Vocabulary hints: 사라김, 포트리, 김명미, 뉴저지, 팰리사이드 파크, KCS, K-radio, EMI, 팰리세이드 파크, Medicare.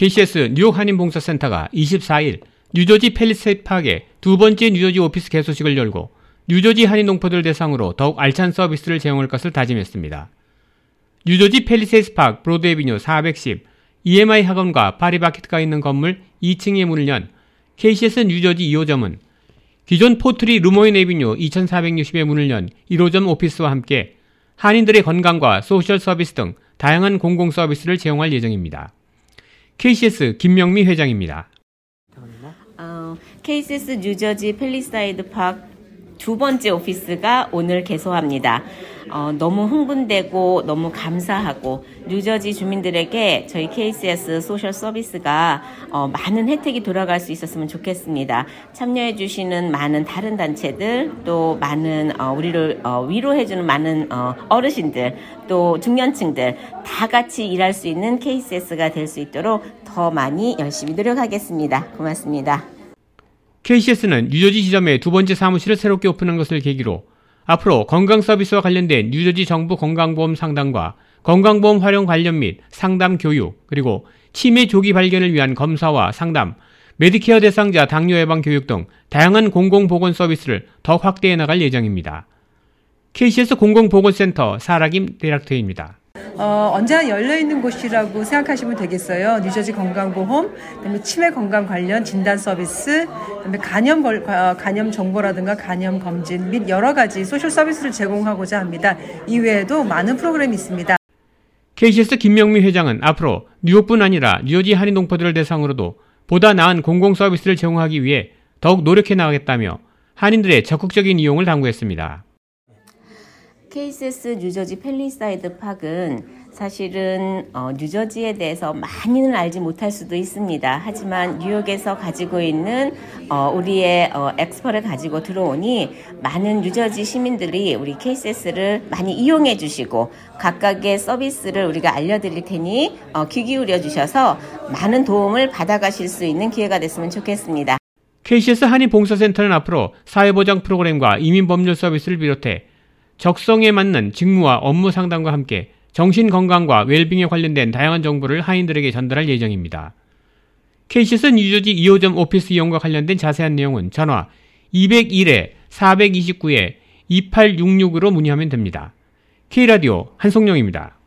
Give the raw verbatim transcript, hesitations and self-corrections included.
케이씨에스 뉴욕 한인봉사센터가 이십사일 뉴저지 팰리세이드 파크에 두 번째 뉴저지 오피스 개소식을 열고 뉴저지 한인 농포들 대상으로 더욱 알찬 서비스를 제공할 것을 다짐했습니다. 뉴저지 팰리세이드 파크 브로드에비뉴 사백십 이엠아이 학원과 파리바게트가 있는 건물 이층의 문을 연 케이씨에스 뉴저지 이호점은 기존 포트리 루모인 에비뉴 이천사백육십의 문을 연 일호점 오피스와 함께 한인들의 건강과 소셜 서비스 등 다양한 공공 서비스를 제공할 예정입니다. 케이씨에스 김명미 회장입니다. 어, 케이씨에스 뉴저지 팰리사이드 파크 두 번째 오피스가 오늘 개소합니다. 어, 너무 흥분되고 너무 감사하고 뉴저지 주민들에게 저희 케이씨에스 소셜 서비스가 어, 많은 혜택이 돌아갈 수 있었으면 좋겠습니다. 참여해 주시는 많은 다른 단체들, 또 많은 어, 우리를 어, 위로해 주는 많은 어, 어르신들, 또 중년층들 다 같이 일할 수 있는 케이씨에스가 될 수 있도록 더 많이 열심히 노력하겠습니다. 고맙습니다. 케이씨에스는 뉴저지 지점의 두 번째 사무실을 새롭게 오픈한 것을 계기로 앞으로 건강 서비스와 관련된 뉴저지 정부 건강보험 상담과 건강보험 활용 관련 및 상담 교육, 그리고 치매 조기 발견을 위한 검사와 상담, 메디케어 대상자 당뇨 예방 교육 등 다양한 공공보건 서비스를 더 확대해 나갈 예정입니다. 케이씨에스 공공보건센터 사라김 디렉터입니다. 어, 언제나 열려있는 곳이라고 생각하시면 되겠어요. 뉴저지 건강보험, 그다음에 치매 건강 관련 진단 서비스, 그다음에 간염, 걸, 간염 정보라든가 간염 검진 및 여러 가지 소셜 서비스를 제공하고자 합니다. 이외에도 많은 프로그램이 있습니다. 케이씨에스 김명미 회장은 앞으로 뉴욕뿐 아니라 뉴저지 한인 동포들을 대상으로도 보다 나은 공공 서비스를 제공하기 위해 더욱 노력해 나가겠다며 한인들의 적극적인 이용을 당부했습니다. 케이씨에스 뉴저지 팰리사이드 파크는 사실은 어, 뉴저지에 대해서 많이는 알지 못할 수도 있습니다. 하지만 뉴욕에서 가지고 있는 어, 우리의 어, 엑스퍼를 가지고 들어오니 많은 뉴저지 시민들이 우리 케이씨에스를 많이 이용해 주시고 각각의 서비스를 우리가 알려드릴 테니 어, 귀 기울여 주셔서 많은 도움을 받아가실 수 있는 기회가 됐으면 좋겠습니다. 케이씨에스 한인봉사센터는 앞으로 사회보장 프로그램과 이민법률 서비스를 비롯해 적성에 맞는 직무와 업무 상담과 함께 정신건강과 웰빙에 관련된 다양한 정보를 하인들에게 전달할 예정입니다. 케이씨에스 뉴저지 이호점 오피스 이용과 관련된 자세한 내용은 전화 이공일에 사이이구 이팔육육으로 문의하면 됩니다. K라디오 한송영입니다.